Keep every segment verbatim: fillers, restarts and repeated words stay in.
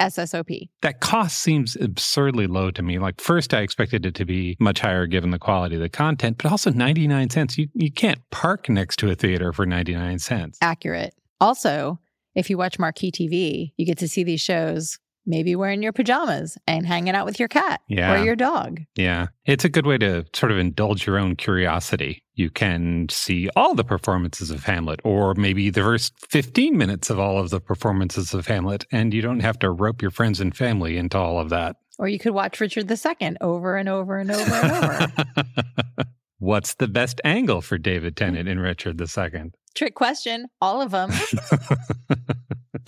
S S O P. That cost seems absurdly low to me. Like, first, I expected it to be much higher given the quality of the content, but also ninety-nine cents. You, you can't park next to a theater for ninety-nine cents. Accurate. Also, if you watch Marquee T V, you get to see these shows maybe wearing your pajamas and hanging out with your cat yeah. or your dog. Yeah. It's a good way to sort of indulge your own curiosity. You can see all the performances of Hamlet or maybe the first fifteen minutes of all of the performances of Hamlet, and you don't have to rope your friends and family into all of that. Or you could watch Richard the Second over and over and over and over. What's the best angle for David Tennant in Richard the Second? Trick question. All of them.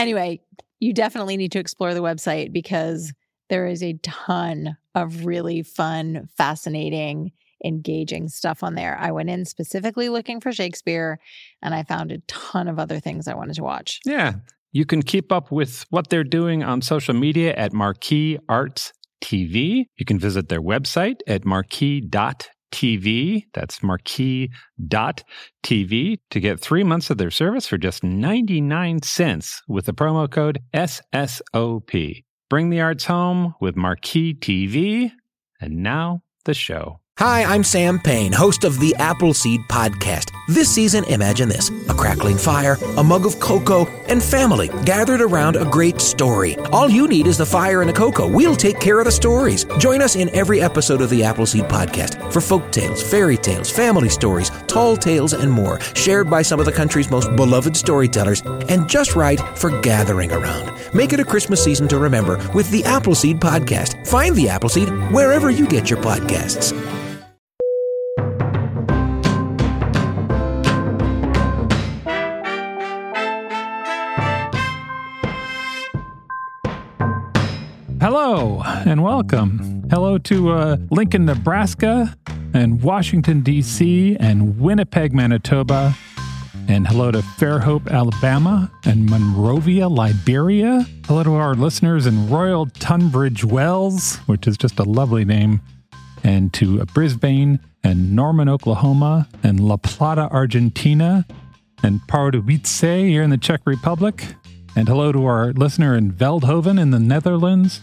Anyway, you definitely need to explore the website because there is a ton of really fun, fascinating, engaging stuff on there. I went in specifically looking for Shakespeare, and I found a ton of other things I wanted to watch. Yeah. You can keep up with what they're doing on social media at Marquee Arts T V. You can visit their website at marquee dot t v. That's marquee dot t v to get three months of their service for just ninety-nine cents with the promo code S S O P. Bring the arts home with Marquee T V. And now the show. Hi, I'm Sam Payne, host of the Appleseed Podcast. This season, imagine this: a crackling fire, a mug of cocoa, and family gathered around a great story. All you need is the fire and the cocoa. We'll take care of the stories. Join us in every episode of the Appleseed Podcast for folk tales, fairy tales, family stories, tall tales, and more, shared by some of the country's most beloved storytellers, and just right for gathering around. Make it a Christmas season to remember with the Appleseed Podcast. Find the Appleseed wherever you get your podcasts. Hello and welcome. Hello to uh, Lincoln, Nebraska, and Washington, D C, and Winnipeg, Manitoba. And hello to Fairhope, Alabama, and Monrovia, Liberia. Hello to our listeners in Royal Tunbridge Wells, which is just a lovely name. And to uh, Brisbane, and Norman, Oklahoma, and La Plata, Argentina, and Pardubice here in the Czech Republic. And hello to our listener in Veldhoven in the Netherlands,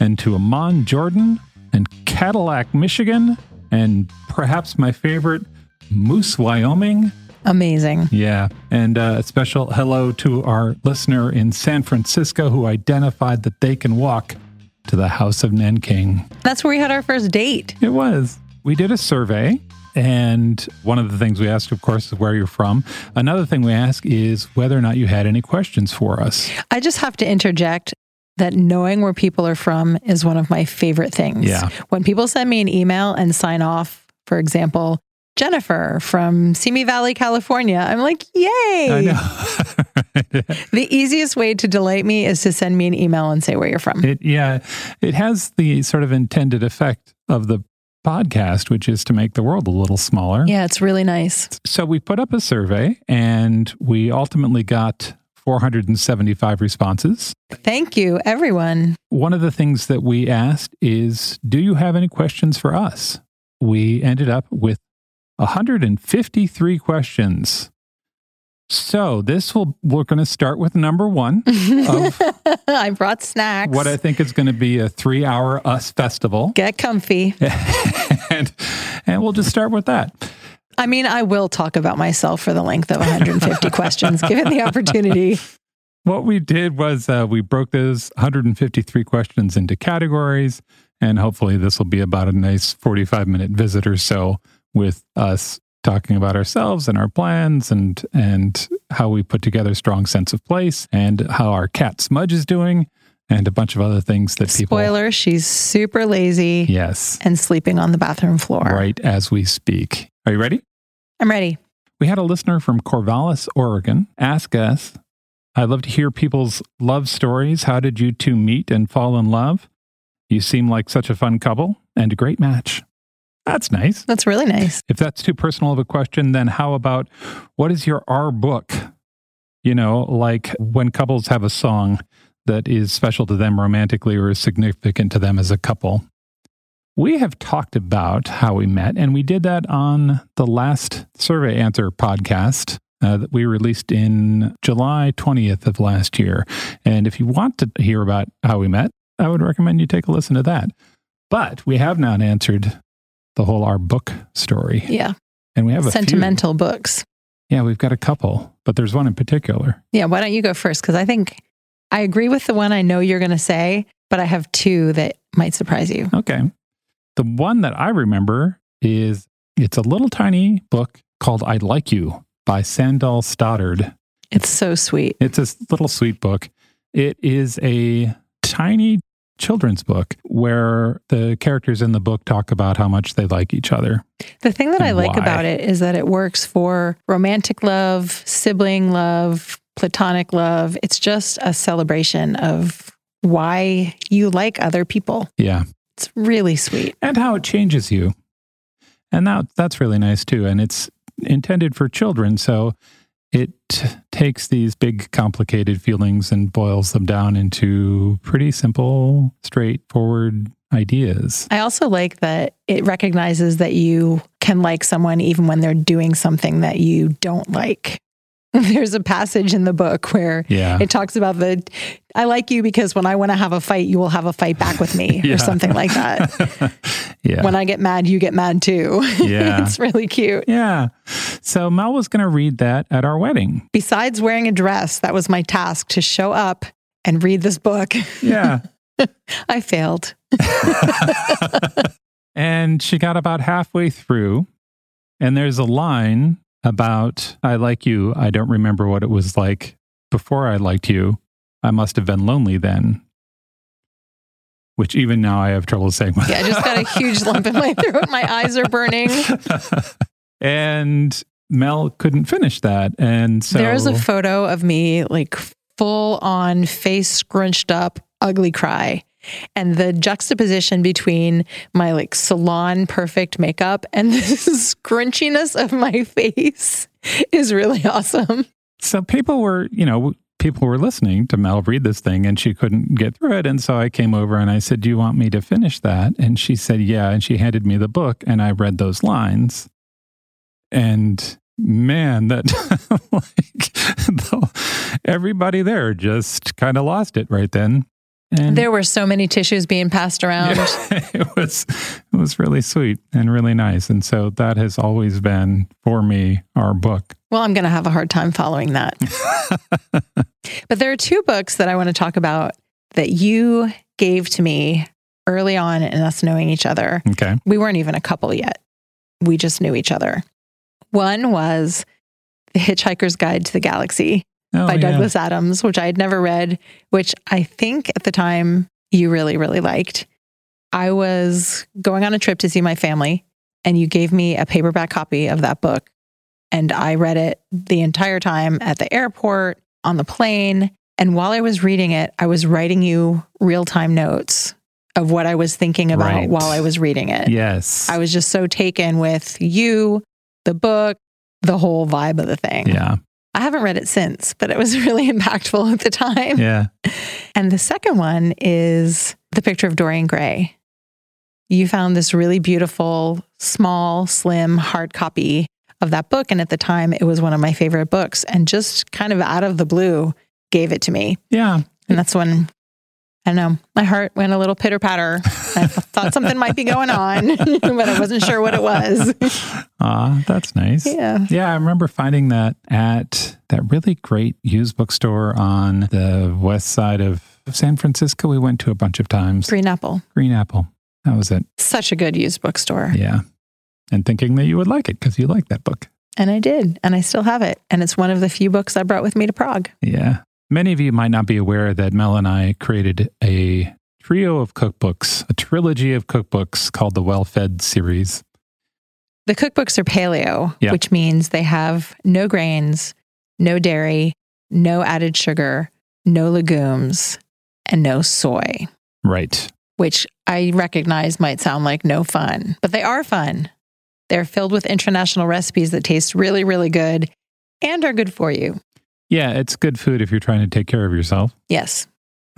and to Amman, Jordan, and Cadillac, Michigan, and perhaps my favorite, Moose, Wyoming. Amazing. Yeah. And uh, a special hello to our listener in San Francisco who identified that they can walk to the House of Nanking. That's where we had our first date. It was. We did a survey. And one of the things we ask, of course, is where you're from. Another thing we ask is whether or not you had any questions for us. I just have to interject that knowing where people are from is one of my favorite things. Yeah. When people send me an email and sign off, for example, Jennifer from Simi Valley, California, I'm like, yay! I know. The easiest way to delight me is to send me an email and say where you're from. It, yeah, it has the sort of intended effect of the podcast, which is to make the world a little smaller. Yeah, it's really nice. So we put up a survey and we ultimately got four hundred seventy-five responses. Thank you, everyone. One of the things that we asked is, do you have any questions for us? We ended up with one hundred fifty-three questions. So this will, we're going to start with number one. Of I brought snacks. What I think is going to be a three hour Us festival. Get comfy. and, and we'll just start with that. I mean, I will talk about myself for the length of one hundred fifty questions, given the opportunity. What we did was uh, we broke those one hundred fifty-three questions into categories, and hopefully this will be about a nice forty-five minute visit or so with us talking about ourselves and our plans and and how we put together Strong Sense of Place and how our cat Smudge is doing and a bunch of other things that people... Spoiler, she's super lazy. Yes. And sleeping on the bathroom floor. Right as we speak. Are you ready? I'm ready. We had a listener from Corvallis, Oregon, ask us, I'd love to hear people's love stories. How did you two meet and fall in love? You seem like such a fun couple and a great match. That's nice. That's really nice. If that's too personal of a question, then how about, what is your R book? You know, like when couples have a song that is special to them romantically or is significant to them as a couple. We have talked about how we met, and we did that on the last Survey Answer podcast uh, that we released in July twentieth of last year. And if you want to hear about how we met, I would recommend you take a listen to that. But we have not answered the whole our book story. Yeah. And we have a sentimental few books. Yeah, we've got a couple, but there's one in particular. Yeah, why don't you go first? Because I think I agree with the one I know you're going to say, but I have two that might surprise you. Okay. The one that I remember is, it's a little tiny book called I Like You by Sandal Stoddard. It's so sweet. It's a little sweet book. It is a tiny children's book where the characters in the book talk about how much they like each other. The thing that I like why. about it is that it works for romantic love, sibling love, platonic love. It's just a celebration of why you like other people. Yeah. It's really sweet. And how it changes you. And that that's really nice too. And it's intended for children. So it takes these big, complicated feelings and boils them down into pretty simple, straightforward ideas. I also like that it recognizes that you can like someone even when they're doing something that you don't like. There's a passage in the book where yeah. it talks about the, I like you because when I want to have a fight, you will have a fight back with me yeah. or something like that. yeah. When I get mad, you get mad too. Yeah. It's really cute. Yeah. So Mel was going to read that at our wedding. Besides wearing a dress, that was my task, to show up and read this book. Yeah. I failed. And she got about halfway through, and there's a line about, I like you, I don't remember what it was like before I liked you. I must have been lonely then. Which even now I have trouble saying. Yeah, I just got a huge lump in my throat. My eyes are burning. And Mel couldn't finish that. And so there's a photo of me like full on face scrunched up, ugly cry. And the juxtaposition between my like salon perfect makeup and the scrunchiness of my face is really awesome. So people were, you know, people were listening to Mel read this thing and she couldn't get through it. And so I came over and I said, do you want me to finish that? And she said, yeah. And she handed me the book and I read those lines. And man, that like the, everybody there just kind of lost it right then. And there were so many tissues being passed around. Yeah, it was it was really sweet and really nice. And so that has always been, for me, our book. Well, I'm going to have a hard time following that. But there are two books that I want to talk about that you gave to me early on in us knowing each other. Okay. We weren't even a couple yet. We just knew each other. One was The Hitchhiker's Guide to the Galaxy. Oh, by Douglas yeah. Adams, which I had never read, which I think at the time you really, really liked. I was going on a trip to see my family, and you gave me a paperback copy of that book. And I read it the entire time at the airport, on the plane. And while I was reading it, I was writing you real-time notes of what I was thinking about right. while I was reading it. Yes. I was just so taken with you, the book, the whole vibe of the thing. Yeah. I haven't read it since, but it was really impactful at the time. Yeah. And the second one is The Picture of Dorian Gray. You found this really beautiful, small, slim, hard copy of that book. And at the time, it was one of my favorite books. And just kind of out of the blue, gave it to me. Yeah. And that's when, I don't know, my heart went a little pitter-patter. I thought something might be going on, but I wasn't sure what it was. Aw, that's nice. Yeah. Yeah, I remember finding that at that really great used bookstore on the west side of San Francisco. We went to a bunch of times. Green Apple. Green Apple. That was it. Such a good used bookstore. Yeah. And thinking that you would like it because you like that book. And I did. And I still have it. And it's one of the few books I brought with me to Prague. Yeah. Many of you might not be aware that Mel and I created a trio of cookbooks, a trilogy of cookbooks called the Well-Fed series. The cookbooks are paleo, yeah. which means they have no grains, no dairy, no added sugar, no legumes, and no soy. Right. Which I recognize might sound like no fun, but they are fun. They're filled with international recipes that taste really, really good and are good for you. Yeah, it's good food if you're trying to take care of yourself. Yes.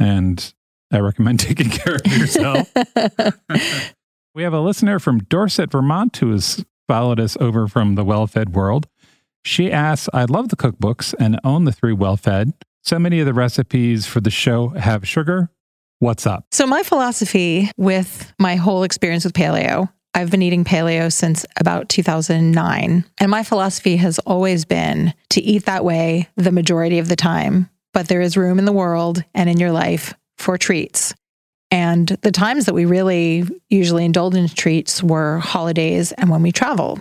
And I recommend taking care of yourself. We have a listener from Dorset, Vermont, who has followed us over from the Well-Fed world. She asks, I love the cookbooks and own the three Well-Fed. So many of the recipes for the show have sugar. What's up? So my philosophy with my whole experience with paleo, I've been eating paleo since about two thousand nine, and my philosophy has always been to eat that way the majority of the time, but there is room in the world and in your life for treats. And the times that we really usually indulge in treats were holidays and when we travel.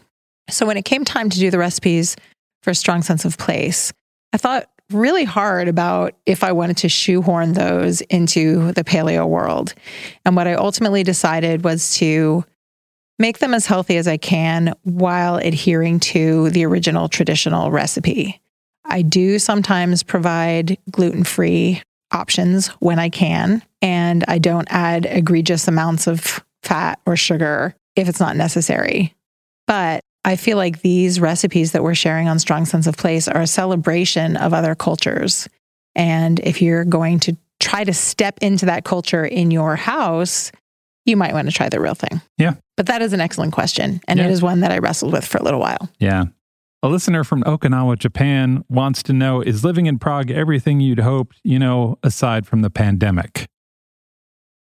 So when it came time to do the recipes for a Strong Sense of Place, I thought really hard about if I wanted to shoehorn those into the paleo world. And what I ultimately decided was to make them as healthy as I can while adhering to the original traditional recipe. I do sometimes provide gluten-free options when I can, and I don't add egregious amounts of fat or sugar if it's not necessary. But I feel like these recipes that we're sharing on Strong Sense of Place are a celebration of other cultures. And if you're going to try to step into that culture in your house, you might want to try the real thing. Yeah. But that is an excellent question. And yeah. it is one that I wrestled with for a little while. Yeah. A listener from Okinawa, Japan wants to know, is living in Prague everything you'd hoped, you know, aside from the pandemic?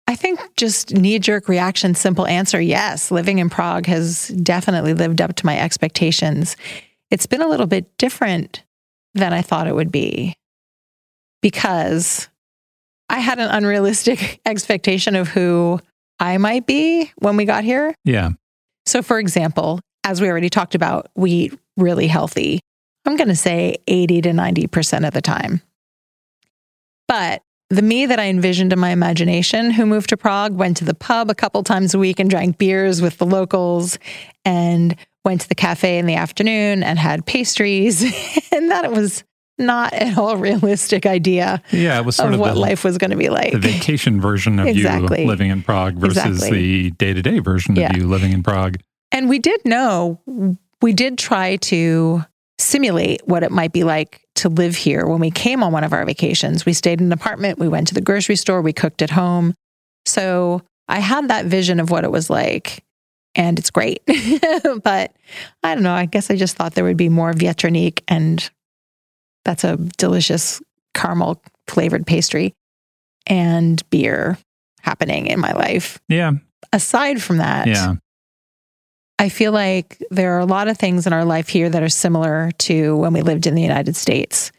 I think just knee-jerk reaction, simple answer, yes. Living in Prague has definitely lived up to my expectations. It's been a little bit different than I thought it would be because I had an unrealistic expectation of who I might be when we got here. Yeah. So for example, as we already talked about, we eat really healthy. I'm going to say eighty to ninety percent of the time. But the me that I envisioned in my imagination who moved to Prague went to the pub a couple times a week and drank beers with the locals and went to the cafe in the afternoon and had pastries. And that was not at all realistic idea yeah, it was sort of, of what the, life was going to be like. The vacation version of exactly. you living in Prague versus exactly. the day-to-day version yeah. of you living in Prague. And we did know, we did try to simulate what it might be like to live here. When we came on one of our vacations, we stayed in an apartment, we went to the grocery store, we cooked at home. So I had that vision of what it was like. And it's great. But I don't know, I guess I just thought there would be more větrník and that's a delicious caramel flavored pastry and beer happening in my life. Yeah. Aside from that, yeah. I feel like there are a lot of things in our life here that are similar to when we lived in the United States.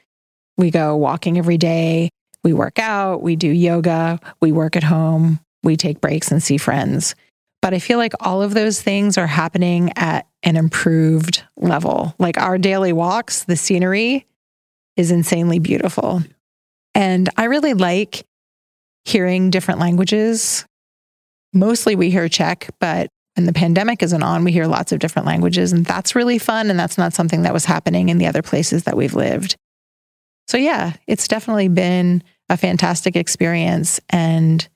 We go walking every day. We work out. We do yoga. We work at home. We take breaks and see friends. But I feel like all of those things are happening at an improved level. Like our daily walks, the scenery is insanely beautiful. And I really like hearing different languages. Mostly we hear Czech, but when the pandemic isn't on, we hear lots of different languages. And that's really fun. And that's not something that was happening in the other places that we've lived. So yeah, it's definitely been a fantastic experience. And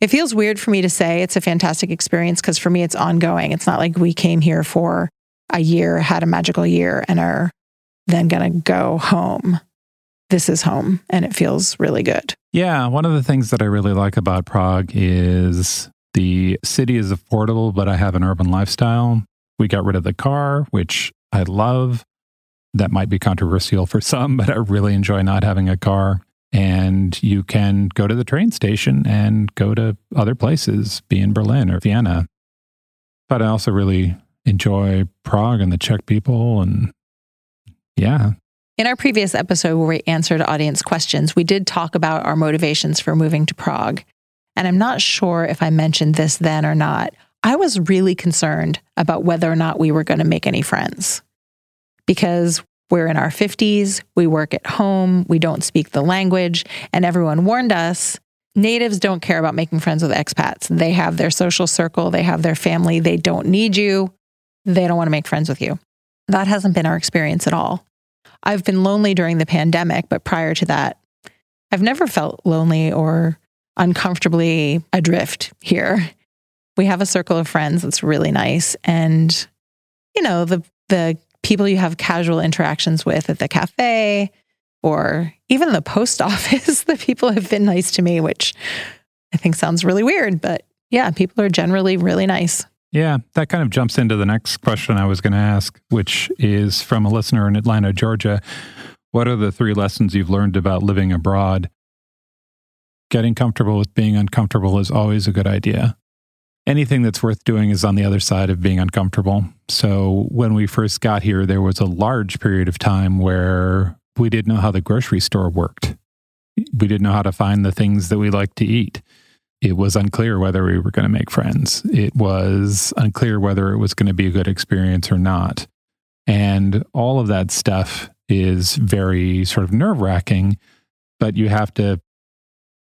it feels weird for me to say it's a fantastic experience because for me, it's ongoing. It's not like we came here for a year, had a magical year, and are then going to go home. This is home, and it feels really good. Yeah. One of the things that I really like about Prague is the city is affordable, but I have an urban lifestyle. We got rid of the car, which I love. That might be controversial for some, but I really enjoy not having a car. And you can go to the train station and go to other places, be in Berlin or Vienna. But I also really enjoy Prague and the Czech people. And yeah. In our previous episode where we answered audience questions, we did talk about our motivations for moving to Prague. And I'm not sure if I mentioned this then or not. I was really concerned about whether or not we were going to make any friends because we're in our fifties, we work at home, we don't speak the language, and everyone warned us, natives don't care about making friends with expats. They have their social circle, they have their family, they don't need you, they don't want to make friends with you. That hasn't been our experience at all. I've been lonely during the pandemic, but prior to that, I've never felt lonely or uncomfortably adrift here. We have a circle of friends that's really nice. And, you know, the the people you have casual interactions with at the cafe or even the post office, the people have been nice to me, which I think sounds really weird. But yeah, people are generally really nice. Yeah, that kind of jumps into the next question I was going to ask, which is from a listener in Atlanta, Georgia. What are the three lessons you've learned about living abroad? Getting comfortable with being uncomfortable is always a good idea. Anything that's worth doing is on the other side of being uncomfortable. So when we first got here, there was a large period of time where we didn't know how the grocery store worked. We didn't know how to find the things that we like to eat. It was unclear whether we were going to make friends. It was unclear whether it was going to be a good experience or not. And all of that stuff is very sort of nerve-wracking, but you have to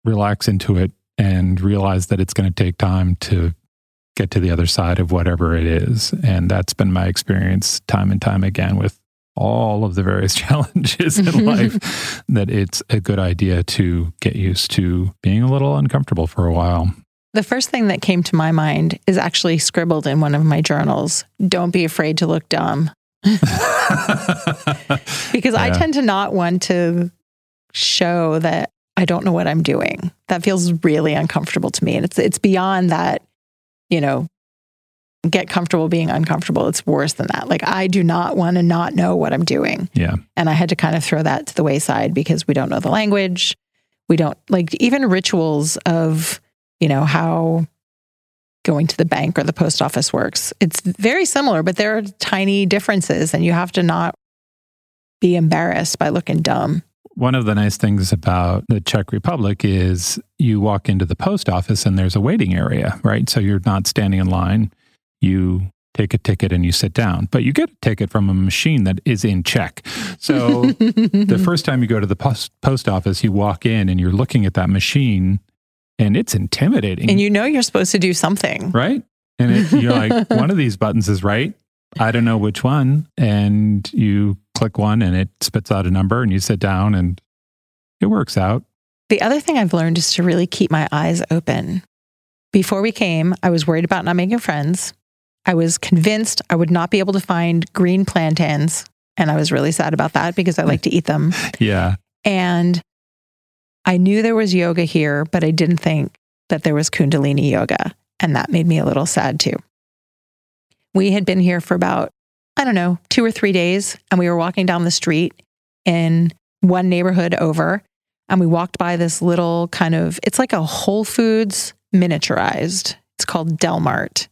relax into it and realize that it's going to take time to get to the other side of whatever it is. And that's been my experience time and time again with all of the various challenges in life, that it's a good idea to get used to being a little uncomfortable for a while. The first thing that came to my mind is actually scribbled in one of my journals. Don't be afraid to look dumb. Because yeah. I tend to not want to show that I don't know what I'm doing. That feels really uncomfortable to me. And it's it's beyond that, you know, get comfortable being uncomfortable. It's worse than that. Like, I do not want to not know what I'm doing. Yeah. And I had to kind of throw that to the wayside because we don't know the language. We don't, like, even rituals of, you know, how going to the bank or the post office works. It's very similar, but there are tiny differences, and you have to not be embarrassed by looking dumb. One of the nice things about the Czech Republic is you walk into the post office and there's a waiting area, right? So you're not standing in line. You take a ticket and you sit down, but you get a ticket from a machine that is in Czech. So the first time you go to the post, post office, you walk in and you're looking at that machine and it's intimidating. And you know you're supposed to do something. Right? And it, you're like, one of these buttons is right. I don't know which one. And you click one and it spits out a number and you sit down and it works out. The other thing I've learned is to really keep my eyes open. Before we came, I was worried about not making friends. I was convinced I would not be able to find green plantains. And I was really sad about that because I like to eat them. Yeah. And I knew there was yoga here, but I didn't think that there was Kundalini yoga. And that made me a little sad too. We had been here for about, I don't know, two or three days. And we were walking down the street in one neighborhood over. And we walked by this little kind of, it's like a Whole Foods miniaturized. It's called Delmart.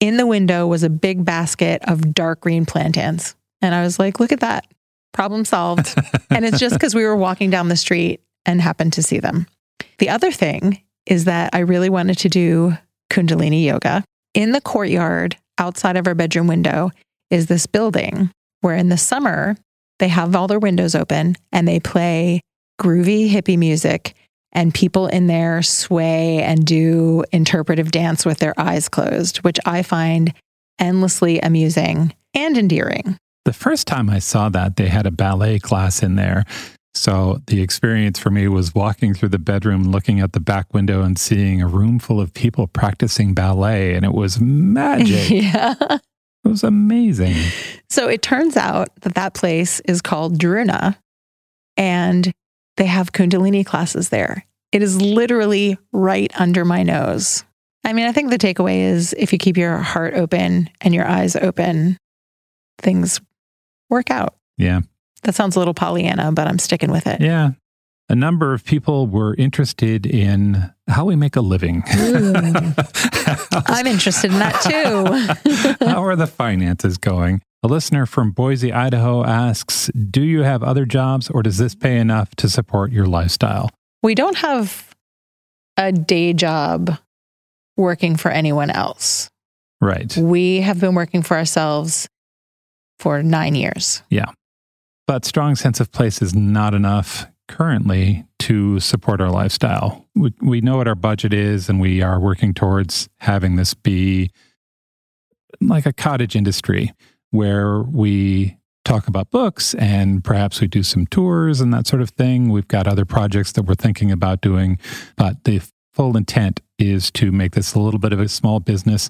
In the window was a big basket of dark green plantains. And I was like, look at that. Problem solved. And it's just because we were walking down the street and happened to see them. The other thing is that I really wanted to do Kundalini yoga. In the courtyard outside of our bedroom window is this building where in the summer they have all their windows open and they play groovy hippie music and people in there sway and do interpretive dance with their eyes closed, which I find endlessly amusing and endearing. The first time I saw that, they had a ballet class in there So the experience for me was walking through the bedroom, looking out the back window and seeing a room full of people practicing ballet. And it was magic. Yeah. It was amazing. So it turns out that that place is called Druna, and they have Kundalini classes there. It is literally right under my nose. I mean, I think the takeaway is if you keep your heart open and your eyes open, things work out. Yeah. That sounds a little Pollyanna, but I'm sticking with it. Yeah. A number of people were interested in how we make a living. I'm interested in that too. How are the finances going? A listener from Boise, Idaho asks, do you have other jobs or does this pay enough to support your lifestyle? We don't have a day job working for anyone else. Right. We have been working for ourselves for nine years. Yeah. But Strong Sense of Place is not enough currently to support our lifestyle. We, we know what our budget is, and we are working towards having this be like a cottage industry where we talk about books and perhaps we do some tours and that sort of thing. We've got other projects that we're thinking about doing, but the full intent is to make this a little bit of a small business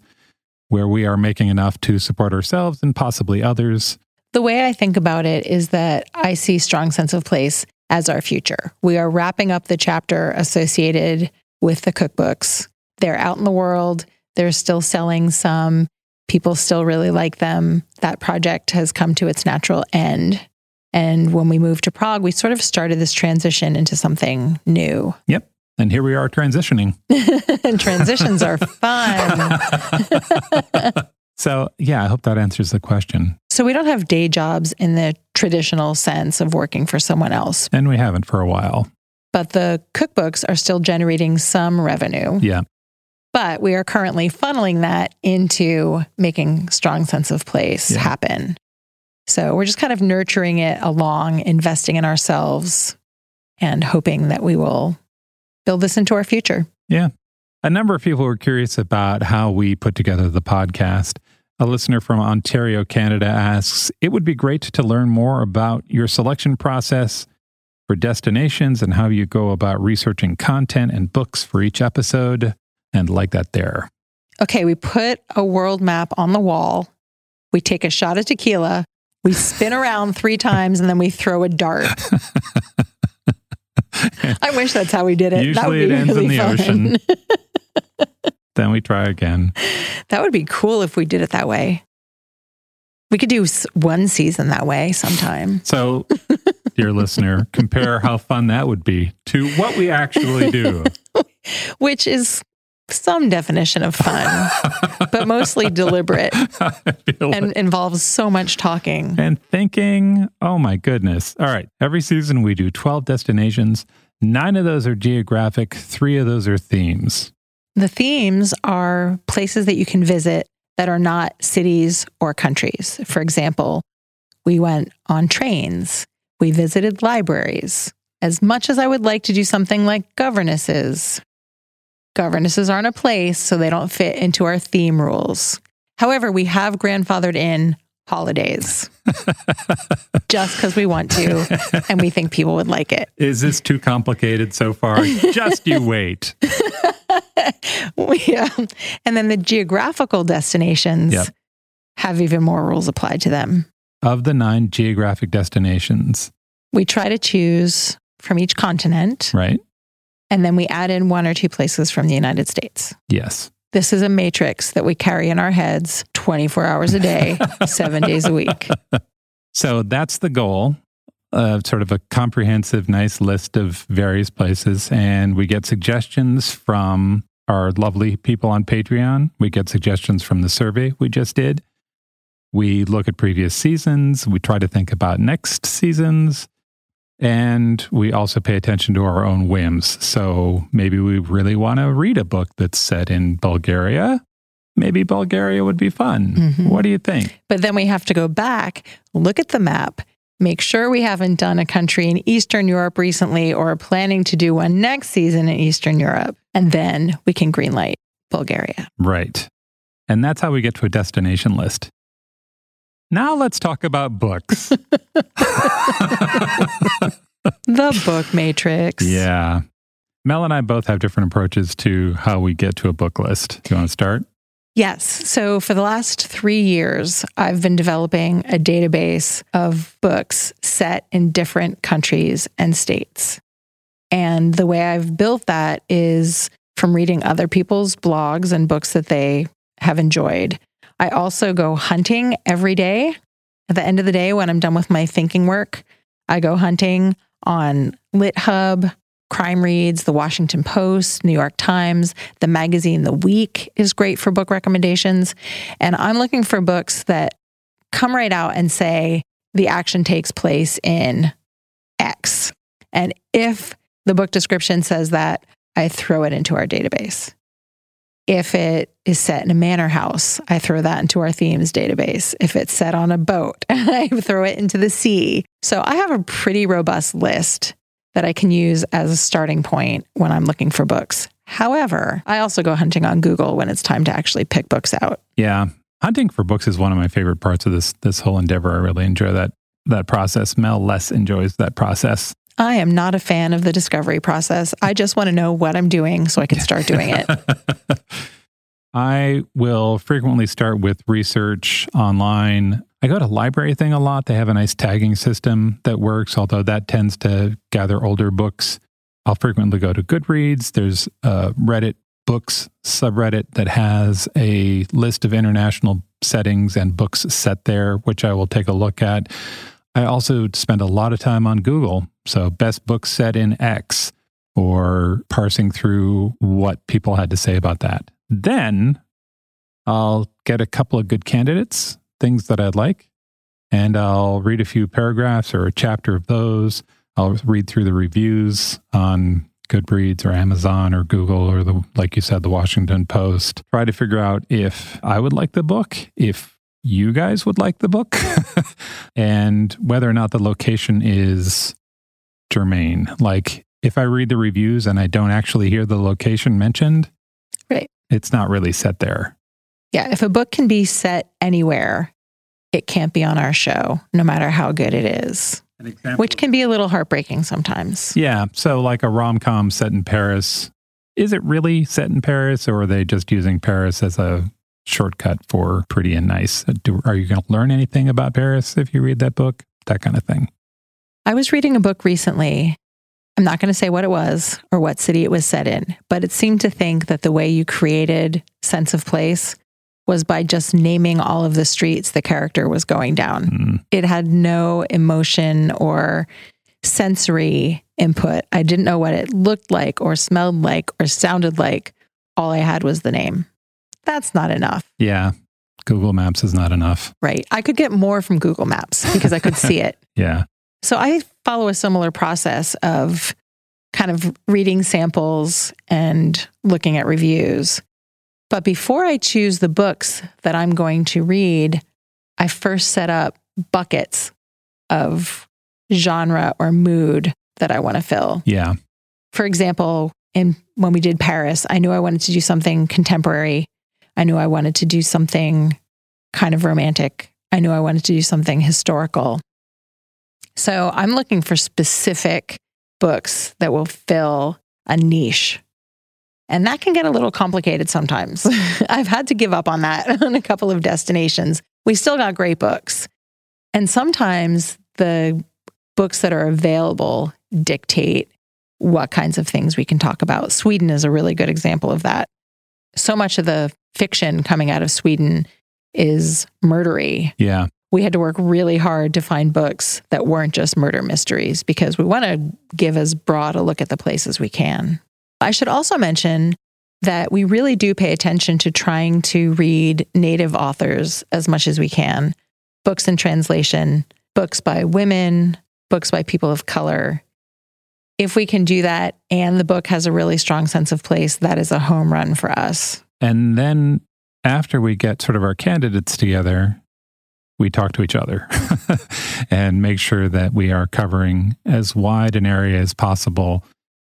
where we are making enough to support ourselves and possibly others. The way I think about it is that I see Strong Sense of Place as our future. We are wrapping up the chapter associated with the cookbooks. They're out in the world. They're still selling some. People still really like them. That project has come to its natural end. And when we moved to Prague, we sort of started this transition into something new. Yep. And here we are transitioning. And transitions are fun. So, yeah, I hope that answers the question. So we don't have day jobs in the traditional sense of working for someone else. And we haven't for a while. But the cookbooks are still generating some revenue. Yeah. But we are currently funneling that into making Strong Sense of Place yeah. happen. So we're just kind of nurturing it along, investing in ourselves, and hoping that we will build this into our future. Yeah. A number of people were curious about how we put together the podcast. A listener from Ontario, Canada asks, it would be great to learn more about your selection process for destinations and how you go about researching content and books for each episode and like that there. Okay, we put a world map on the wall. We take a shot of tequila. We spin around three times and then we throw a dart. I wish that's how we did it. Usually that would be it ends really in the fun. Ocean. Then we try again. That would be cool if we did it that way. We could do one season that way sometime. So, dear listener, compare how fun that would be to what we actually do. Which is some definition of fun, but mostly deliberate and like... involves so much talking. And thinking, oh my goodness. All right. Every season we do twelve destinations. Nine of those are geographic. Three of those are themes. The themes are places that you can visit that are not cities or countries. For example, we went on trains. We visited libraries. As much as I would like to do something like governesses, governesses aren't a place, so they don't fit into our theme rules. However, we have grandfathered in holidays just because we want to and we think people would like it. Is this too complicated so far? Just you wait. Yeah. And then the geographical destinations yep. have even more rules applied to them. Of the nine geographic destinations, we try to choose from each continent. Right. And then we add in one or two places from the United States. Yes. This is a matrix that we carry in our heads twenty-four hours a day, seven days a week. So that's the goal, uh, sort of a comprehensive, nice list of various places. And we get suggestions from our lovely people on Patreon. We get suggestions from the survey we just did. We look at previous seasons. We try to think about next seasons. And we also pay attention to our own whims. So maybe we really want to read a book that's set in Bulgaria. Maybe Bulgaria would be fun. Mm-hmm. What do you think? But then we have to go back, look at the map, make sure we haven't done a country in Eastern Europe recently or are planning to do one next season in Eastern Europe. And then we can greenlight Bulgaria. Right. And that's how we get to a destination list. Now let's talk about books. The book matrix. Yeah. Mel and I both have different approaches to how we get to a book list. Do you want to start? Yes. So for the last three years, I've been developing a database of books set in different countries and states. And the way I've built that is from reading other people's blogs and books that they have enjoyed. I also go hunting every day. At the end of the day, when I'm done with my thinking work, I go hunting on LitHub, Crime Reads, The Washington Post, New York Times, the magazine The Week is great for book recommendations. And I'm looking for books that come right out and say, the action takes place in X. And if the book description says that, I throw it into our database. If it is set in a manor house, I throw that into our themes database. If it's set on a boat, I throw it into the sea. So I have a pretty robust list that I can use as a starting point when I'm looking for books. However, I also go hunting on Google when it's time to actually pick books out. Yeah. Hunting for books is one of my favorite parts of this this whole endeavor. I really enjoy that that process. Mel less enjoys that process. I am not a fan of the discovery process. I just want to know what I'm doing so I can start doing it. I will frequently start with research online. I go to Library Thing a lot. They have a nice tagging system that works, although that tends to gather older books. I'll frequently go to Goodreads. There's a Reddit books subreddit that has a list of international settings and books set there, which I will take a look at. I also spend a lot of time on Google. So best books set in X, or parsing through what people had to say about that. Then I'll get a couple of good candidates, things that I'd like, and I'll read a few paragraphs or a chapter of those. I'll read through the reviews on Goodreads or Amazon or Google or, the, like you said, the Washington Post. Try to figure out if I would like the book, if you guys would like the book, and whether or not the location is germane. Like, if I read the reviews and I don't actually hear the location mentioned, right, it's not really set there. Yeah, if a book can be set anywhere, it can't be on our show, no matter how good it is, An example. which can be a little heartbreaking sometimes. Yeah, so like a rom-com set in Paris, is it really set in Paris, or are they just using Paris as a shortcut for pretty and nice? Do, are you going to learn anything about Paris if you read that book? That kind of thing. I was reading a book recently. I'm not going to say what it was or what city it was set in, but it seemed to think that the way you created sense of place was by just naming all of the streets the character was going down. Mm. It had no emotion or sensory input. I didn't know what it looked like or smelled like or sounded like. All I had was the name. That's not enough. Yeah. Google Maps is not enough. Right. I could get more from Google Maps because I could see it. Yeah. So I follow a similar process of kind of reading samples and looking at reviews. But before I choose the books that I'm going to read, I first set up buckets of genre or mood that I want to fill. Yeah. For example, in when we did Paris, I knew I wanted to do something contemporary. I knew I wanted to do something kind of romantic. I knew I wanted to do something historical. So I'm looking for specific books that will fill a niche. And that can get a little complicated sometimes. I've had to give up on that on a couple of destinations. We still got great books. And sometimes the books that are available dictate what kinds of things we can talk about. Sweden is a really good example of that. So much of the fiction coming out of Sweden is murdery. Yeah. We had to work really hard to find books that weren't just murder mysteries because we want to give as broad a look at the place as we can. I should also mention that we really do pay attention to trying to read native authors as much as we can. Books in translation, books by women, books by people of color. If we can do that and the book has a really strong sense of place, that is a home run for us. And then after we get sort of our candidates together, we talk to each other and make sure that we are covering as wide an area as possible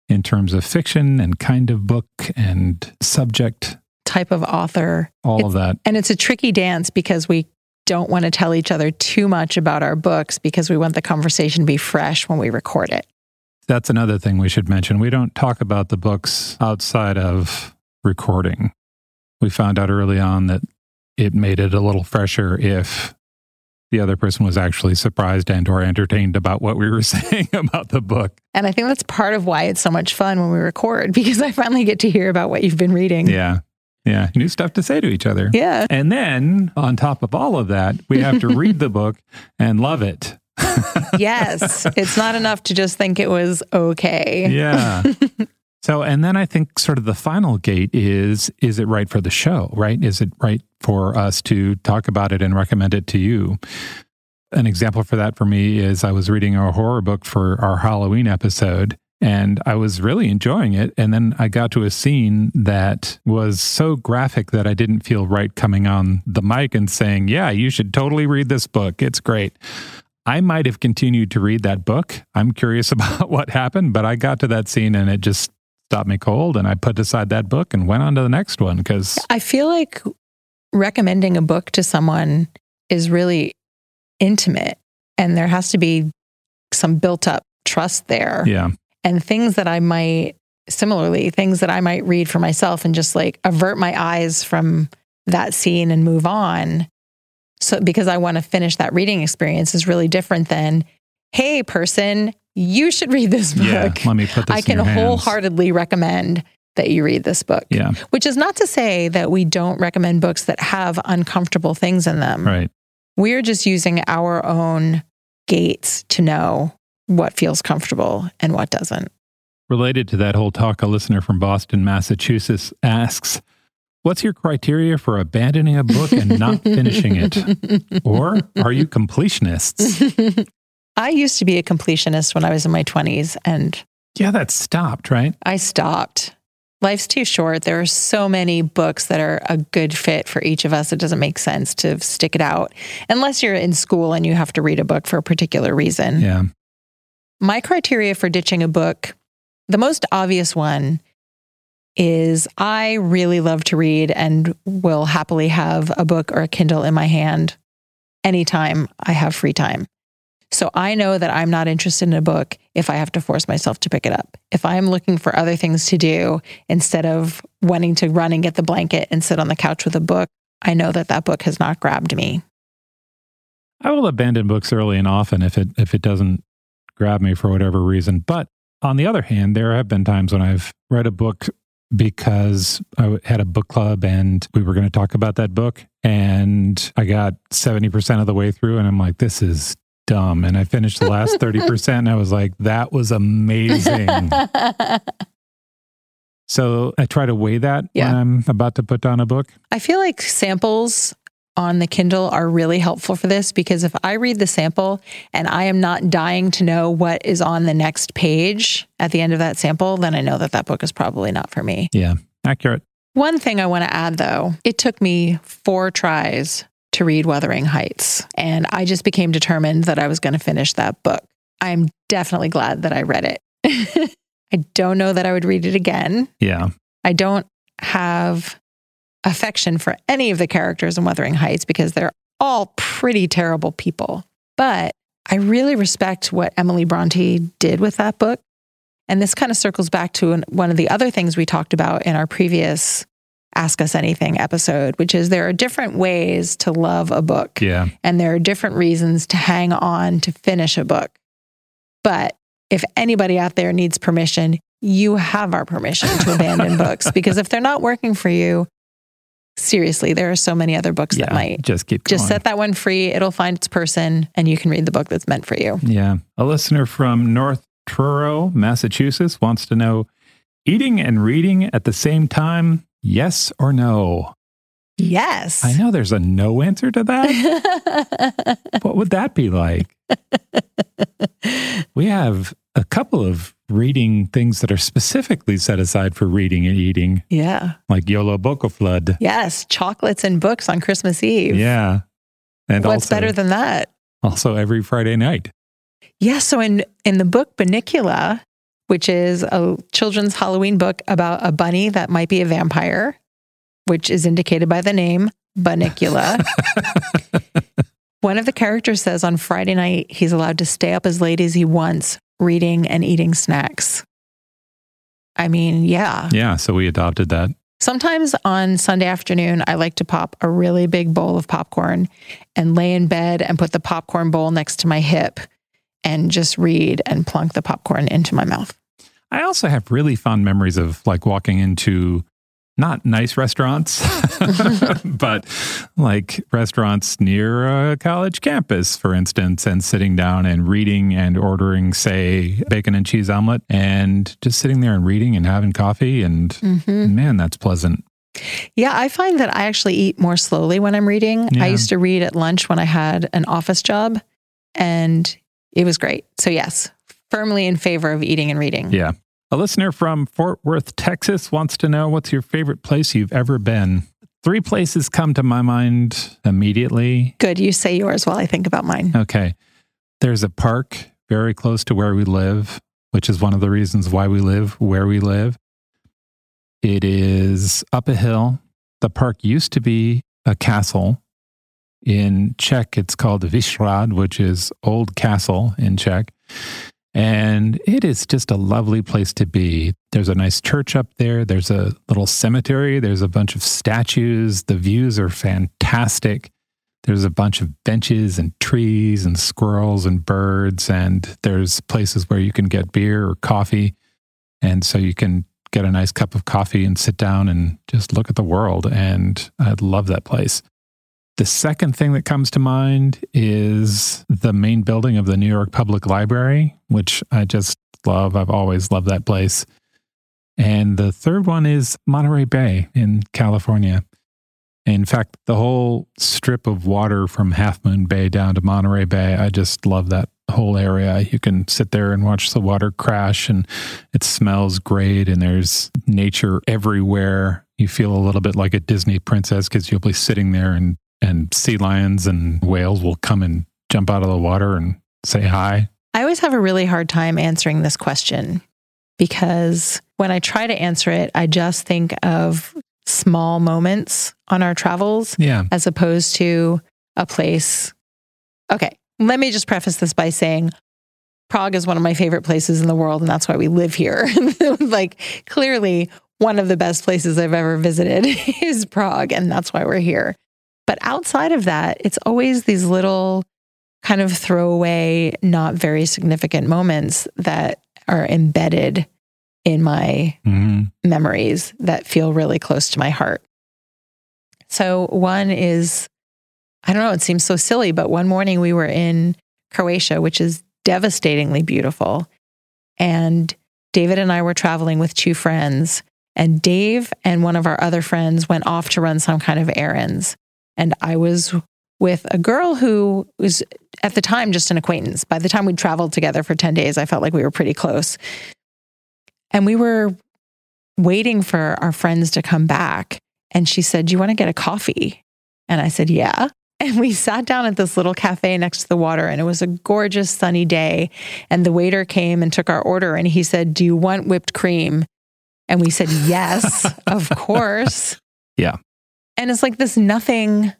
in terms of fiction and kind of book and subject. Type of author. All it's, of that. And it's a tricky dance because we don't want to tell each other too much about our books because we want the conversation to be fresh when we record it. That's another thing we should mention. We don't talk about the books outside of recording. We found out early on that it made it a little fresher if the other person was actually surprised and or entertained about what we were saying about the book. And I think that's part of why it's so much fun when we record, because I finally get to hear about what you've been reading. Yeah. Yeah. New stuff to say to each other. Yeah. And then on top of all of that, we have to read the book and love it. Yes. It's not enough to just think it was okay. Yeah. So, and then I think sort of the final gate is, is it right for the show, right? Is it right for us to talk about it and recommend it to you? An example for that for me is I was reading a horror book for our Halloween episode, and I was really enjoying it. And then I got to a scene that was so graphic that I didn't feel right coming on the mic and saying, yeah, you should totally read this book. It's great. I might have continued to read that book. I'm curious about what happened, but I got to that scene and it just stopped me cold, and I put aside that book and went on to the next one. Because I feel like recommending a book to someone is really intimate, and there has to be some built-up trust there. Yeah, and things that I might similarly things that I might read for myself and just like avert my eyes from that scene and move on. So because I want to finish that reading experience is really different than, hey, person, you should read this book. Yeah, let me put this I can in your wholeheartedly hands. Recommend that you read this book. Yeah. Which is not to say that we don't recommend books that have uncomfortable things in them. Right. We're just using our own gates to know what feels comfortable and what doesn't. Related to that whole talk, a listener from Boston, Massachusetts asks, what's your criteria for abandoning a book and not finishing it? Or are you completionists? I used to be a completionist when I was in my twenties, and... Yeah, that stopped, right? I stopped. Life's too short. There are so many books that are a good fit for each of us. It doesn't make sense to stick it out unless you're in school and you have to read a book for a particular reason. Yeah. My criteria for ditching a book, the most obvious one, is I really love to read and will happily have a book or a Kindle in my hand anytime I have free time. So I know that I'm not interested in a book if I have to force myself to pick it up. If I'm looking for other things to do instead of wanting to run and get the blanket and sit on the couch with a book, I know that that book has not grabbed me. I will abandon books early and often if it if it doesn't grab me for whatever reason. But on the other hand, there have been times when I've read a book because I had a book club and we were going to talk about that book, and I got seventy percent of the way through and I'm like, this is dumb. And I finished the last thirty percent and I was like, that was amazing. So I try to weigh that yeah. when I'm about to put down a book. I feel like samples on the Kindle are really helpful for this, because if I read the sample and I am not dying to know what is on the next page at the end of that sample, then I know that that book is probably not for me. Yeah, accurate. One thing I want to add though, it took me four tries to read Wuthering Heights, and I just became determined that I was going to finish that book. I'm definitely glad that I read it. I don't know that I would read it again. Yeah. I don't have affection for any of the characters in Wuthering Heights because they're all pretty terrible people. But I really respect what Emily Brontë did with that book. And this kind of circles back to an, one of the other things we talked about in our previous Ask Us Anything episode, which is there are different ways to love a book. Yeah. And there are different reasons to hang on to finish a book. But if anybody out there needs permission, you have our permission to abandon books, because if they're not working for you, seriously, there are so many other books yeah, that might. Just keep going. Just set that one free. It'll find its person and you can read the book that's meant for you. Yeah. A listener from North Truro, Massachusetts wants to know, eating and reading at the same time, yes or no? Yes. I know there's a no answer to that. What would that be like? We have a couple of reading things that are specifically set aside for reading and eating. Yeah. Like Yolo Boko Flood. Yes. Chocolates and books on Christmas Eve. Yeah. And what's also, better than that? Also every Friday night. Yeah. So in, in the book Banicula, which is a children's Halloween book about a bunny that might be a vampire, which is indicated by the name Banicula. One of the characters says on Friday night, he's allowed to stay up as late as he wants reading and eating snacks. I mean, yeah. Yeah, so we adopted that. Sometimes on Sunday afternoon, I like to pop a really big bowl of popcorn and lay in bed and put the popcorn bowl next to my hip and just read and plunk the popcorn into my mouth. I also have really fond memories of like walking into not nice restaurants, but like restaurants near a college campus, for instance, and sitting down and reading and ordering, say, bacon and cheese omelet and just sitting there and reading and having coffee. And mm-hmm. man, that's pleasant. Yeah, I find that I actually eat more slowly when I'm reading. Yeah. I used to read at lunch when I had an office job and it was great. So yes, firmly in favor of eating and reading. Yeah. A listener from Fort Worth, Texas wants to know, what's your favorite place you've ever been? Three places come to my mind immediately. Good. You say yours while I think about mine. Okay. There's a park very close to where we live, which is one of the reasons why we live where we live. It is up a hill. The park used to be a castle. In Czech, it's called Vyšhrad, which is old castle in Czech. And it is just a lovely place to be. There's a nice church up there. There's a little cemetery. There's a bunch of statues. The views are fantastic. There's a bunch of benches and trees and squirrels and birds. And there's places where you can get beer or coffee. And so you can get a nice cup of coffee and sit down and just look at the world. And I love that place. The second thing that comes to mind is the main building of the New York Public Library, which I just love. I've always loved that place. And the third one is Monterey Bay in California. In fact, the whole strip of water from Half Moon Bay down to Monterey Bay, I just love that whole area. You can sit there and watch the water crash and it smells great and there's nature everywhere. You feel a little bit like a Disney princess because you'll be sitting there and And sea lions and whales will come and jump out of the water and say hi. I always have a really hard time answering this question because when I try to answer it, I just think of small moments on our travels yeah. as opposed to a place. Okay, let me just preface this by saying Prague is one of my favorite places in the world, and that's why we live here. Like, clearly, one of the best places I've ever visited is Prague, and that's why we're here. But outside of that, it's always these little kind of throwaway, not very significant moments that are embedded in my mm-hmm. memories that feel really close to my heart. So one is, I don't know, it seems so silly, but one morning we were in Croatia, which is devastatingly beautiful. And David and I were traveling with two friends, and Dave and one of our other friends went off to run some kind of errands. And I was with a girl who was, at the time, just an acquaintance. By the time we'd traveled together for ten days, I felt like we were pretty close. And we were waiting for our friends to come back. And she said, "Do you want to get a coffee?" And I said, "Yeah." And we sat down at this little cafe next to the water. And it was a gorgeous sunny day. And the waiter came and took our order. And he said, "Do you want whipped cream?" And we said, "Yes, of course." Yeah. And it's like this nothing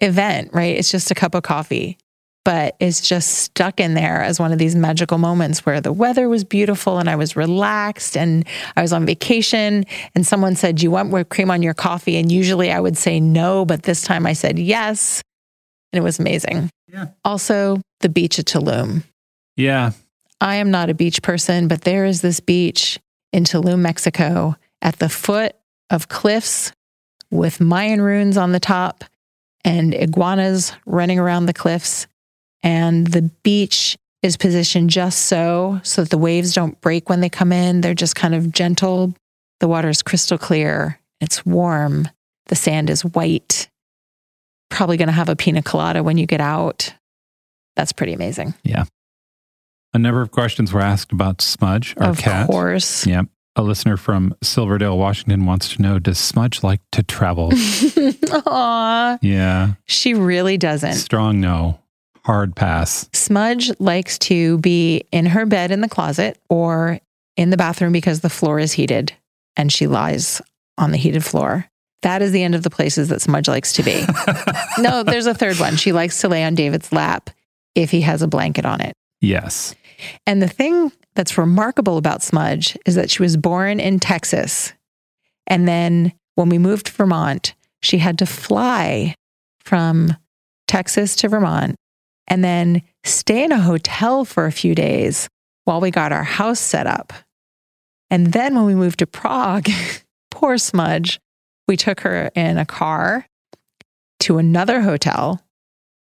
event, right? It's just a cup of coffee, but it's just stuck in there as one of these magical moments where the weather was beautiful and I was relaxed and I was on vacation and someone said, "Do you want whipped cream on your coffee?" And usually I would say no, but this time I said yes. And it was amazing. Yeah. Also, the beach at Tulum. Yeah. I am not a beach person, but there is this beach in Tulum, Mexico, at the foot of cliffs with Mayan ruins on the top and iguanas running around the cliffs. And the beach is positioned just so, so that the waves don't break when they come in. They're just kind of gentle. The water is crystal clear. It's warm. The sand is white. Probably going to have a pina colada when you get out. That's pretty amazing. Yeah. A number of questions were asked about Smudge, our cat. Of course. Yep. A listener from Silverdale, Washington wants to know, does Smudge like to travel? Aww. Yeah. She really doesn't. Strong no. Hard pass. Smudge likes to be in her bed in the closet or in the bathroom because the floor is heated and she lies on the heated floor. That is the end of the places that Smudge likes to be. No, there's a third one. She likes to lay on David's lap if he has a blanket on it. Yes. And the thing that's remarkable about Smudge is that she was born in Texas. And then when we moved to Vermont, she had to fly from Texas to Vermont and then stay in a hotel for a few days while we got our house set up. And then when we moved to Prague, poor Smudge, we took her in a car to another hotel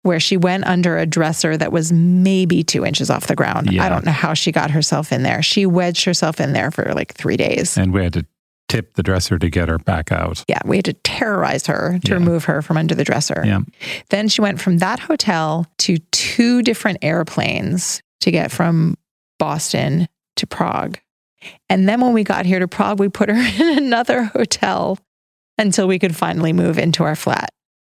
where she went under a dresser that was maybe two inches off the ground. Yeah. I don't know how she got herself in there. She wedged herself in there for like three days. And we had to tip the dresser to get her back out. Yeah, we had to terrorize her to yeah. remove her from under the dresser. Yeah. Then she went from that hotel to two different airplanes to get from Boston to Prague. And then when we got here to Prague, we put her in another hotel until we could finally move into our flat.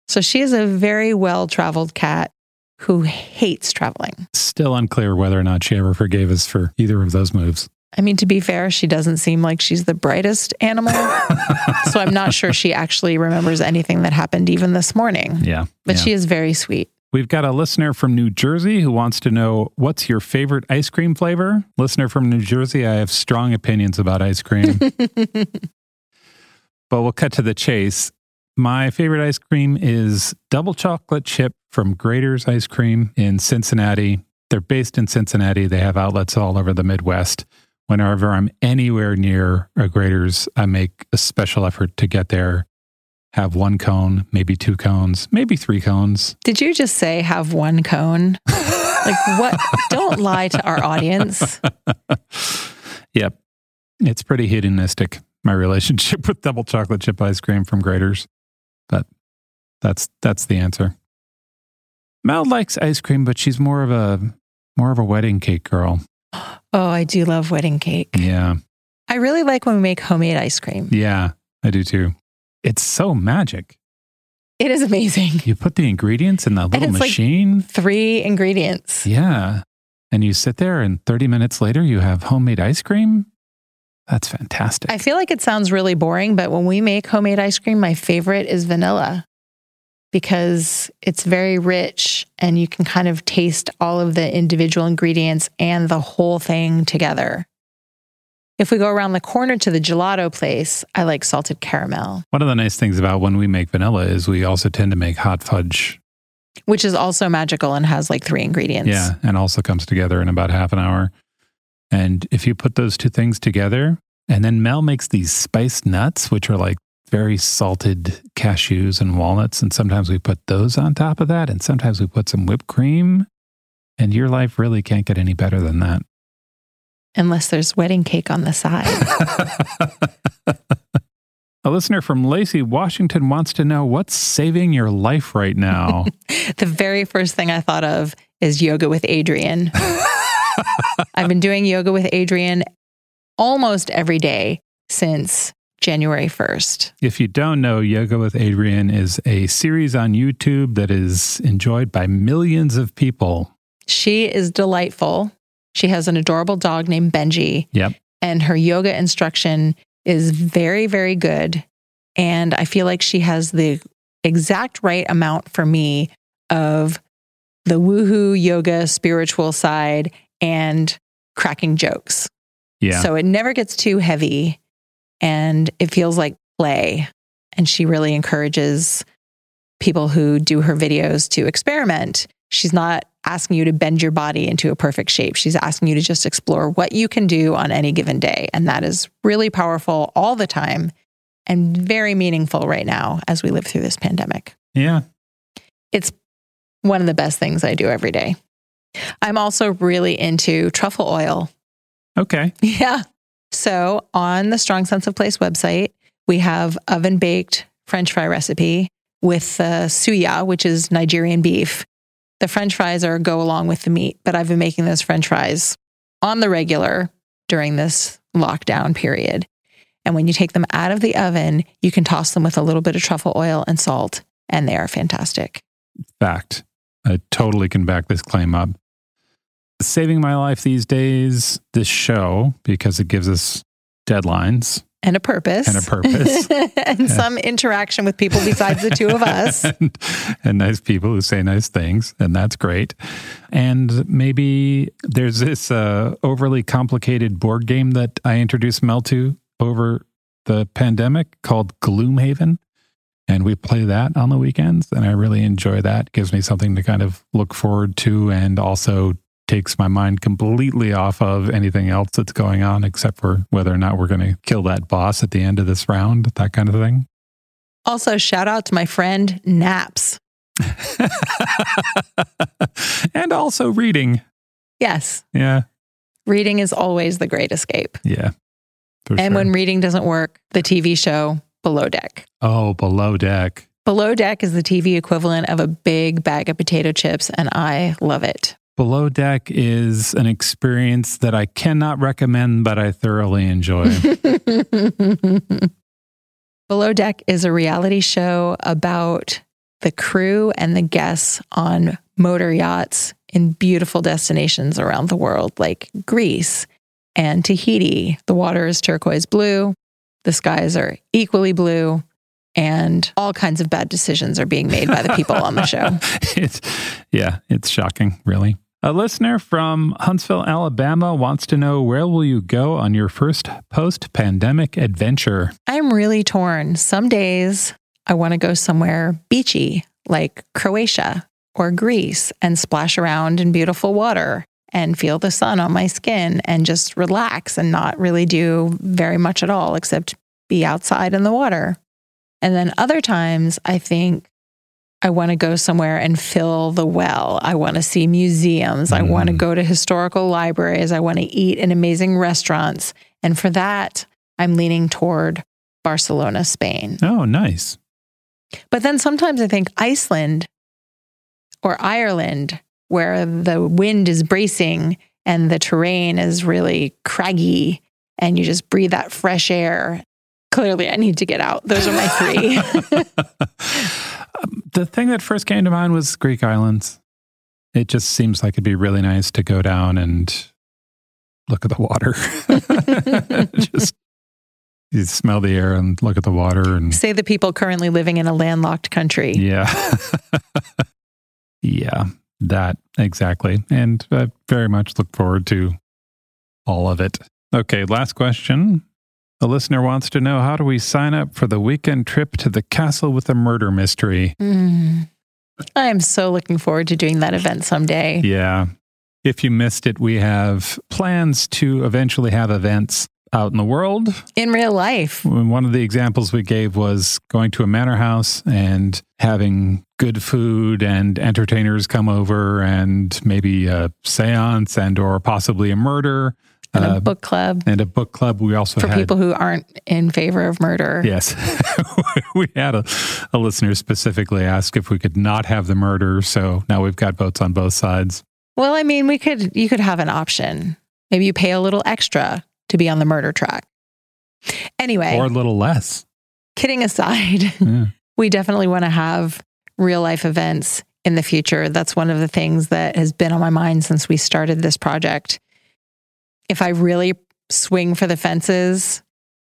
So she is a very well-traveled cat who hates traveling. Still unclear whether or not she ever forgave us for either of those moves. I mean, to be fair, she doesn't seem like she's the brightest animal. So I'm not sure she actually remembers anything that happened even this morning. Yeah. But yeah. she is very sweet. We've got a listener from New Jersey who wants to know, what's your favorite ice cream flavor? Listener from New Jersey, I have strong opinions about ice cream. But we'll cut to the chase. My favorite ice cream is double chocolate chip from Grader's Ice Cream in Cincinnati. They're based in Cincinnati. They have outlets all over the Midwest. Whenever I'm anywhere near a Grader's, I make a special effort to get there, have one cone, maybe two cones, maybe three cones. Did you just say have one cone? Like what? Don't lie to our audience. Yep. It's pretty hedonistic, my relationship with double chocolate chip ice cream from Grader's. But that's that's the answer. Mal likes ice cream, but she's more of a more of a wedding cake girl. Oh, I do love wedding cake. Yeah. I really like when we make homemade ice cream. Yeah, I do too. It's so magic. It is amazing. You put the ingredients in that little machine. Like three ingredients. Yeah. And you sit there and thirty minutes later you have homemade ice cream. That's fantastic. I feel like it sounds really boring, but when we make homemade ice cream, my favorite is vanilla because it's very rich and you can kind of taste all of the individual ingredients and the whole thing together. If we go around the corner to the gelato place, I like salted caramel. One of the nice things about when we make vanilla is we also tend to make hot fudge. Which is also magical and has like three ingredients. Yeah, and also comes together in about half an hour. And if you put those two things together, and then Mel makes these spiced nuts, which are like very salted cashews and walnuts. And sometimes we put those on top of that. And sometimes we put some whipped cream. And your life really can't get any better than that. Unless there's wedding cake on the side. A listener from Lacey, Washington wants to know what's saving your life right now. The very first thing I thought of is Yoga with Adrienne. I've been doing Yoga with Adrienne almost every day since January first. If you don't know, Yoga with Adrienne is a series on YouTube that is enjoyed by millions of people. She is delightful. She has an adorable dog named Benji. Yep. And her yoga instruction is very, very good. And I feel like she has the exact right amount for me of the woohoo yoga spiritual side and cracking jokes. Yeah. So it never gets too heavy and it feels like play. And she really encourages people who do her videos to experiment. She's not asking you to bend your body into a perfect shape. She's asking you to just explore what you can do on any given day. And that is really powerful all the time and very meaningful right now as we live through this pandemic. Yeah. It's one of the best things I do every day. I'm also really into truffle oil. Okay. Yeah. So on the Strong Sense of Place website, we have oven-baked French fry recipe with uh, suya, which is Nigerian beef. The French fries are go along with the meat, but I've been making those French fries on the regular during this lockdown period. And when you take them out of the oven, you can toss them with a little bit of truffle oil and salt, and they are fantastic. Fact. I totally can back this claim up. Saving my life these days, this show, because it gives us deadlines And a purpose. And a purpose. and yeah. some interaction with people besides the two of us. and, and nice people who say nice things, and that's great. And maybe there's this uh, overly complicated board game that I introduced Mel to over the pandemic called Gloomhaven. And we play that on the weekends, and I really enjoy that. It gives me something to kind of look forward to, and also takes my mind completely off of anything else that's going on, except for whether or not we're going to kill that boss at the end of this round, that kind of thing. Also, shout out to my friend Naps. And also reading. Yes. Yeah. Reading is always the great escape. Yeah. And sure. When reading doesn't work, the T V show Below Deck. Oh, Below Deck. Below Deck is the T V equivalent of a big bag of potato chips, and I love it. Below Deck is an experience that I cannot recommend, but I thoroughly enjoy. Below Deck is a reality show about the crew and the guests on motor yachts in beautiful destinations around the world, like Greece and Tahiti. The water is turquoise blue. The skies are equally blue. And all kinds of bad decisions are being made by the people on the show. It's, yeah, it's shocking, really. A listener from Huntsville, Alabama wants to know, where will you go on your first post-pandemic adventure? I'm really torn. Some days I want to go somewhere beachy, like Croatia or Greece, and splash around in beautiful water and feel the sun on my skin and just relax and not really do very much at all except be outside in the water. And then other times, I think I want to go somewhere and fill the well. I want to see museums. Mm. I want to go to historical libraries. I want to eat in amazing restaurants. And for that, I'm leaning toward Barcelona, Spain. Oh, nice. But then sometimes I think Iceland or Ireland, where the wind is bracing and the terrain is really craggy and you just breathe that fresh air. Clearly, I need to get out. Those are my three. The thing that first came to mind was Greek islands. It just seems like it'd be really nice to go down and look at the water. Just you smell the air and look at the water. And say the people currently living in a landlocked country. Yeah. Yeah, that exactly. And I very much look forward to all of it. Okay, last question. A listener wants to know, how do we sign up for the weekend trip to the castle with a murder mystery? Mm. I'm so looking forward to doing that event someday. Yeah. If you missed it, we have plans to eventually have events out in the world. In real life. One of the examples we gave was going to a manor house and having good food and entertainers come over and maybe a seance and or possibly a murder. And a uh, book club. And a book club. We also For had, people who aren't in favor of murder. Yes. We had a, a listener specifically ask if we could not have the murder. So now we've got votes on both sides. Well, I mean, we could, you could have an option. Maybe you pay a little extra to be on the murder track. Anyway. Or a little less. Kidding aside, yeah. We definitely want to have real life events in the future. That's one of the things that has been on my mind since we started this project. If I really swing for the fences,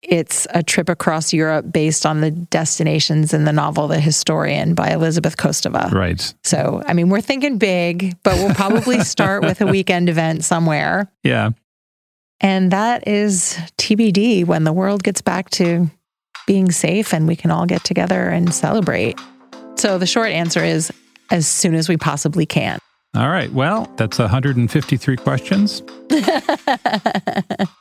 it's a trip across Europe based on the destinations in the novel The Historian by Elizabeth Kostova. Right. So, I mean, we're thinking big, but we'll probably start with a weekend event somewhere. Yeah. And that is T B D when the world gets back to being safe and we can all get together and celebrate. So the short answer is as soon as we possibly can. All right. Well, that's one hundred fifty-three questions.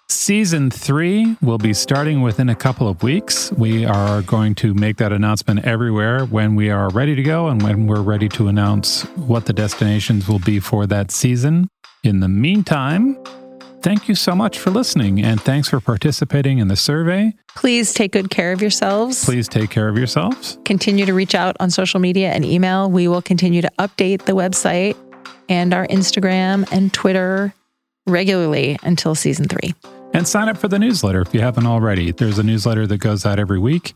Season three will be starting within a couple of weeks. We are going to make that announcement everywhere when we are ready to go and when we're ready to announce what the destinations will be for that season. In the meantime, thank you so much for listening, and thanks for participating in the survey. Please take good care of yourselves. Please take care of yourselves. Continue to reach out on social media and email. We will continue to update the website and our Instagram and Twitter regularly until season three. And sign up for the newsletter if you haven't already. There's a newsletter that goes out every week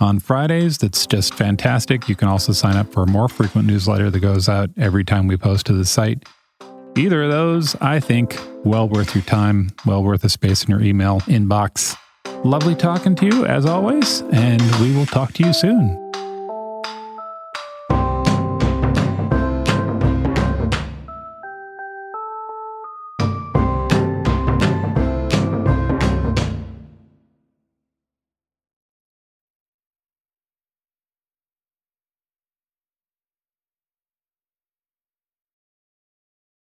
on Fridays that's just fantastic. You can also sign up for a more frequent newsletter that goes out every time we post to the site. Either of those, I think, well worth your time, well worth a space in your email inbox. Lovely talking to you as always, and we will talk to you soon.